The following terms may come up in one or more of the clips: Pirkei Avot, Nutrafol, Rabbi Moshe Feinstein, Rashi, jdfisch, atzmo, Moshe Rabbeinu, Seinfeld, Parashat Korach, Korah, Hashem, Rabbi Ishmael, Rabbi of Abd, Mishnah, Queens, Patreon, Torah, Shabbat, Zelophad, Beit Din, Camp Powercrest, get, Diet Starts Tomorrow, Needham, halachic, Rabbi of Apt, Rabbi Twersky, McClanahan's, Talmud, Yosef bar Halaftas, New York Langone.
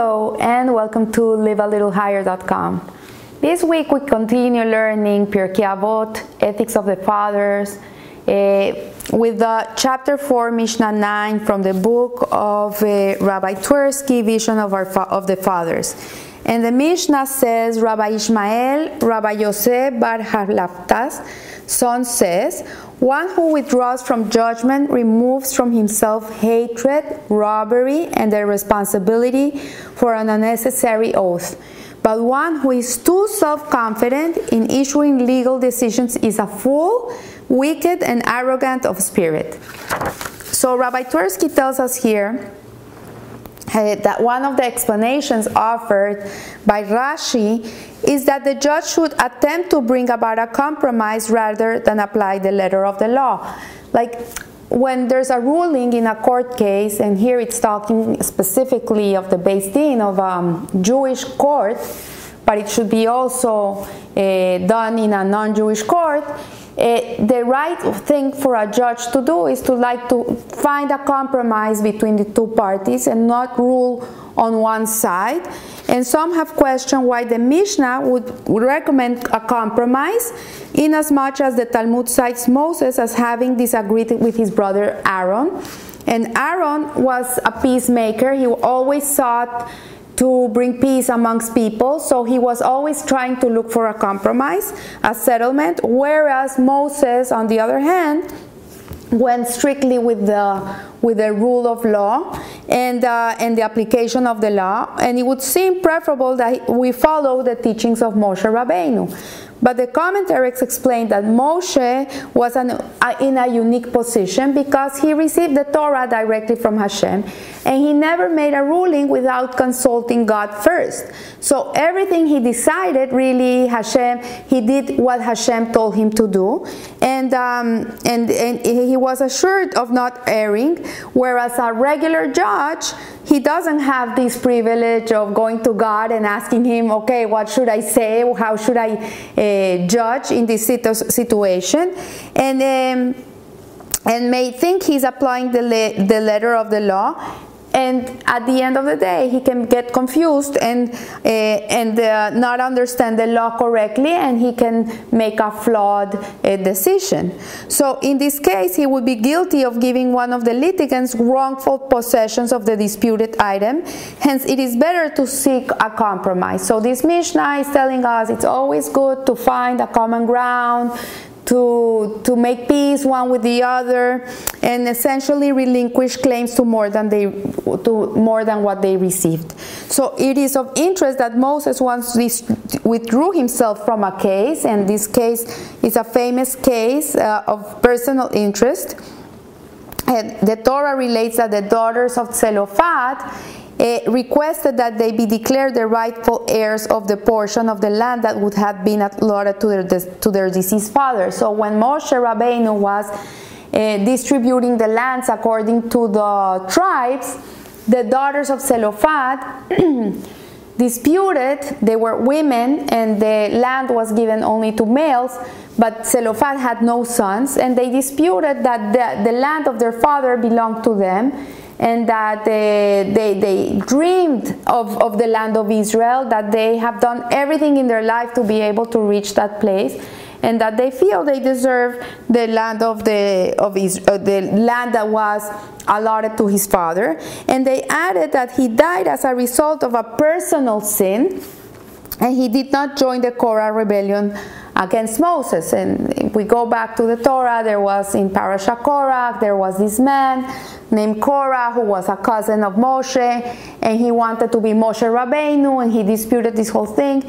Hello and welcome to livealittlehigher.com. This week we continue learning Pirkei Avot, Ethics of the Fathers, with the chapter 4, Mishnah 9 from the book of Rabbi Twersky, Vision of the Fathers. And the Mishnah says, Rabbi Ishmael, Rabbi Yosef bar Halaftas, son says, one who withdraws from judgment removes from himself hatred, robbery, and the responsibility for an unnecessary oath. But one who is too self-confident in issuing legal decisions is a fool, wicked, and arrogant of spirit. So Rabbi Twersky tells us here that one of the explanations offered by Rashi is that the judge should attempt to bring about a compromise rather than apply the letter of the law. Like when there's a ruling in a court case, and here it's talking specifically of the Beit Din of Jewish court, but it should be also done in a non-Jewish court. The right thing for a judge to do is to find a compromise between the two parties and not rule on one side. And some have questioned why the Mishnah would recommend a compromise, inasmuch as the Talmud cites Moses as having disagreed with his brother Aaron. And Aaron was a peacemaker. He always sought to bring peace amongst people, so he was always trying to look for a compromise, a settlement, whereas Moses, on the other hand, went strictly with the rule of law and the application of the law, and it would seem preferable that we follow the teachings of Moshe Rabbeinu. But the commentaries explained that Moshe was in a unique position because he received the Torah directly from Hashem, and he never made a ruling without consulting God first. So everything he decided, really, he did what Hashem told him to do, and he was assured of not erring. Whereas a regular judge, he doesn't have this privilege of going to God and asking him, okay, what should I say? How should I judge in this situation? And may think he's applying the letter of the law. And at the end of the day, he can get confused and not understand the law correctly, and he can make a flawed decision. So in this case, he would be guilty of giving one of the litigants wrongful possessions of the disputed item. Hence, it is better to seek a compromise. So this Mishnah is telling us it's always good to find a common ground, to make peace one with the other, and essentially relinquish claims to more than what they received. So it is of interest that Moses once withdrew himself from a case, and this case is a famous case of personal interest. And the Torah relates that the daughters of Zelophad requested that they be declared the rightful heirs of the portion of the land that would have been allotted to their deceased father. So when Moshe Rabbeinu was distributing the lands according to the tribes, the daughters of Zelophad disputed. They were women, and the land was given only to males, but Zelophad had no sons, and they disputed that the land of their father belonged to them, and that they dreamed of the land of Israel, that they have done everything in their life to be able to reach that place, and that they feel they deserve the land the land that was allotted to his father. And they added that he died as a result of a personal sin, and he did not join the Korah rebellion against Moses. And if we go back to the Torah, there was in Parashat Korach, there was this man named Korah who was a cousin of Moshe, and he wanted to be Moshe Rabbeinu, and he disputed this whole thing,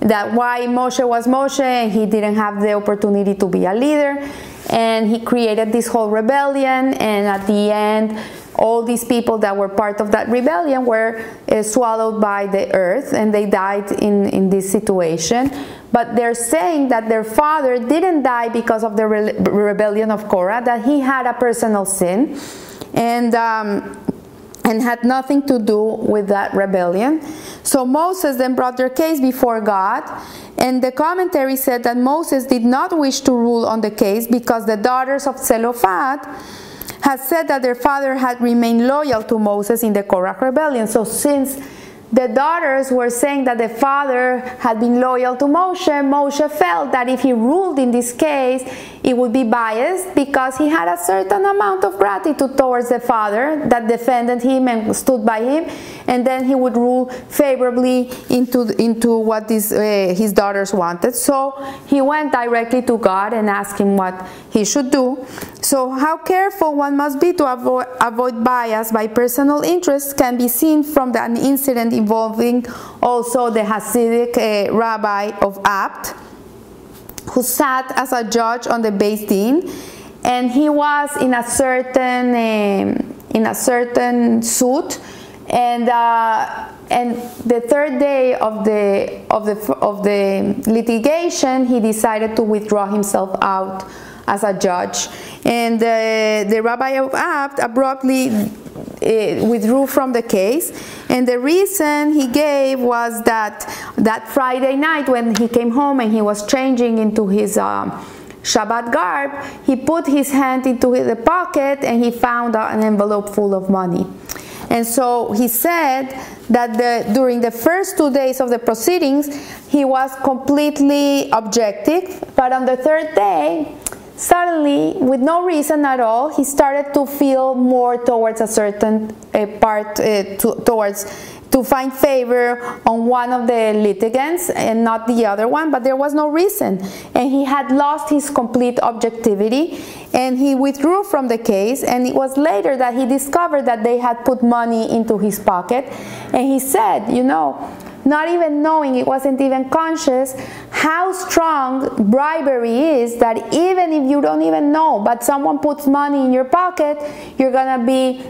that why Moshe was Moshe and he didn't have the opportunity to be a leader, and he created this whole rebellion, and at the end all these people that were part of that rebellion were swallowed by the earth, and they died in this situation. But they're saying that their father didn't die because of the rebellion of Korah, that he had a personal sin and had nothing to do with that rebellion. So Moses then brought their case before God, and the commentary said that Moses did not wish to rule on the case because the daughters of Zelophad had said that their father had remained loyal to Moses in the Korah rebellion. So since the daughters were saying that the father had been loyal to Moshe. Moshe felt that if he ruled in this case, it would be biased because he had a certain amount of gratitude towards the father that defended him and stood by him, and then he would rule favorably into what his daughters wanted. So he went directly to God and asked him what he should do. So how careful one must be to avoid bias by personal interests can be seen from an incident involving also the Hasidic Rabbi of Apt, who sat as a judge on the Beit Din, and he was in a certain suit, and the third day of the litigation, he decided to withdraw himself out as a judge, and the Rabbi of Abd abruptly withdrew from the case. And the reason he gave was that Friday night, when he came home and he was changing into his Shabbat garb, he put his hand into the pocket and he found an envelope full of money. And so he said that during the first 2 days of the proceedings, he was completely objective, but on the third day, suddenly, with no reason at all, he started to feel more towards a certain part, to find favor on one of the litigants and not the other one, but there was no reason. And he had lost his complete objectivity, and he withdrew from the case, and it was later that he discovered that they had put money into his pocket. And he said, not even knowing, it wasn't even conscious, how strong bribery is, that even if you don't even know, but someone puts money in your pocket, you're gonna be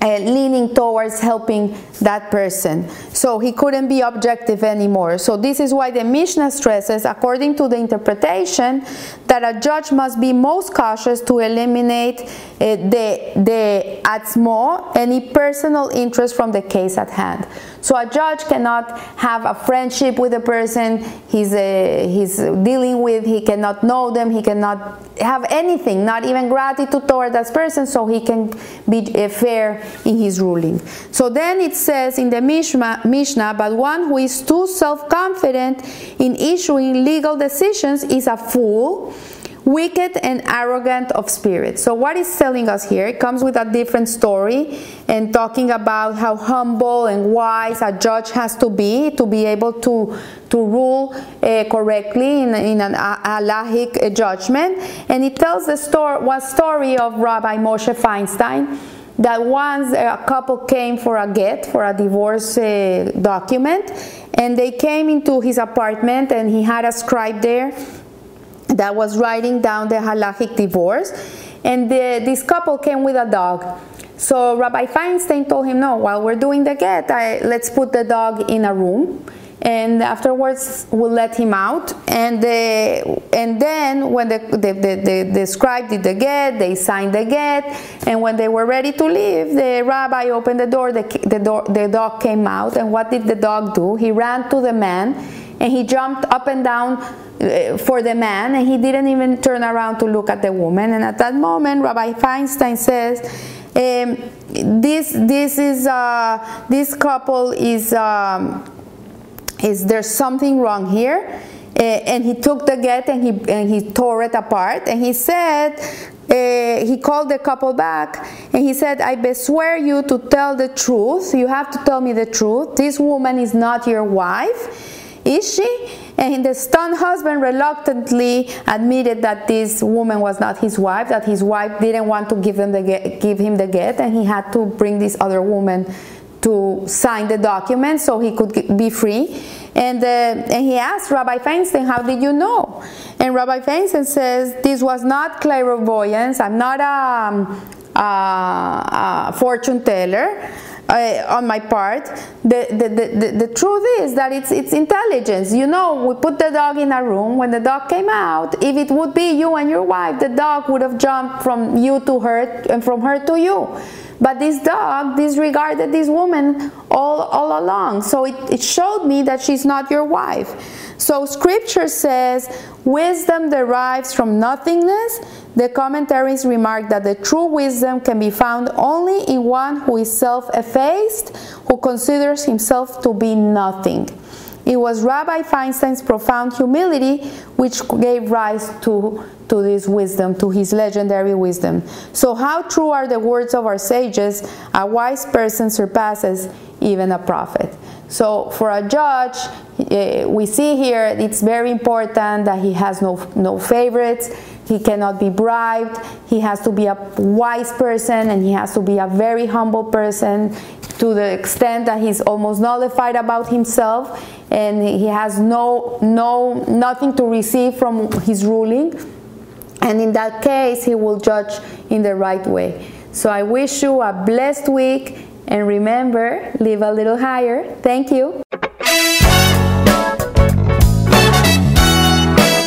leaning towards helping that person. So he couldn't be objective anymore. So this is why the Mishnah stresses, according to the interpretation, that a judge must be most cautious to eliminate the atzmo, any personal interest from the case at hand. So a judge cannot have a friendship with a person he's dealing with. He cannot know them. He cannot have anything, not even gratitude toward that person, so he can be fair in his ruling. So then it says in the Mishnah, but one who is too self-confident in issuing legal decisions is a fool, wicked and arrogant of spirit. So what is telling us here? It comes with a different story and talking about how humble and wise a judge has to be able to rule correctly in an halachic judgment. And it tells the story of Rabbi Moshe Feinstein, that once a couple came for a get, for a divorce document, and they came into his apartment, and he had a scribe there that was writing down the halachic divorce, and this couple came with a dog. So Rabbi Feinstein told him, no, while we're doing the get, let's put the dog in a room, and afterwards we'll let him out. And then when the scribe did the get, they signed the get, and when they were ready to leave, the rabbi opened the door, the dog came out, and what did the dog do? He ran to the man, and he jumped up and down for the man, and he didn't even turn around to look at the woman. And at that moment, Rabbi Feinstein says, this couple is there's something wrong here. And he took the get and he tore it apart, and he said, he called the couple back and he said, I beswear you to tell the truth. You have to tell me the truth. This woman is not your wife, is she? And the stunned husband reluctantly admitted that this woman was not his wife, that his wife didn't want to give him the get, and he had to bring this other woman to sign the document so he could be free. And he asked Rabbi Feinstein, how did you know? And Rabbi Feinstein says, this was not clairvoyance. I'm not a fortune teller. On my part, the truth is that it's intelligence. We put the dog in a room. When the dog came out, if it would be you and your wife, the dog would have jumped from you to her and from her to you. But this dog disregarded this woman all along. So it showed me that she's not your wife. So scripture says, wisdom derives from nothingness. The commentaries remark that the true wisdom can be found only in one who is self-effaced, who considers himself to be nothing. It was Rabbi Feinstein's profound humility which gave rise to this wisdom, to his legendary wisdom. So how true are the words of our sages? A wise person surpasses even a prophet. So for a judge, we see here it's very important that he has no favorites. He cannot be bribed. He has to be a wise person, and he has to be a very humble person to the extent that he's almost nullified about himself, and he has nothing to receive from his ruling. And in that case, he will judge in the right way. So I wish you a blessed week, and remember, live a little higher. Thank you.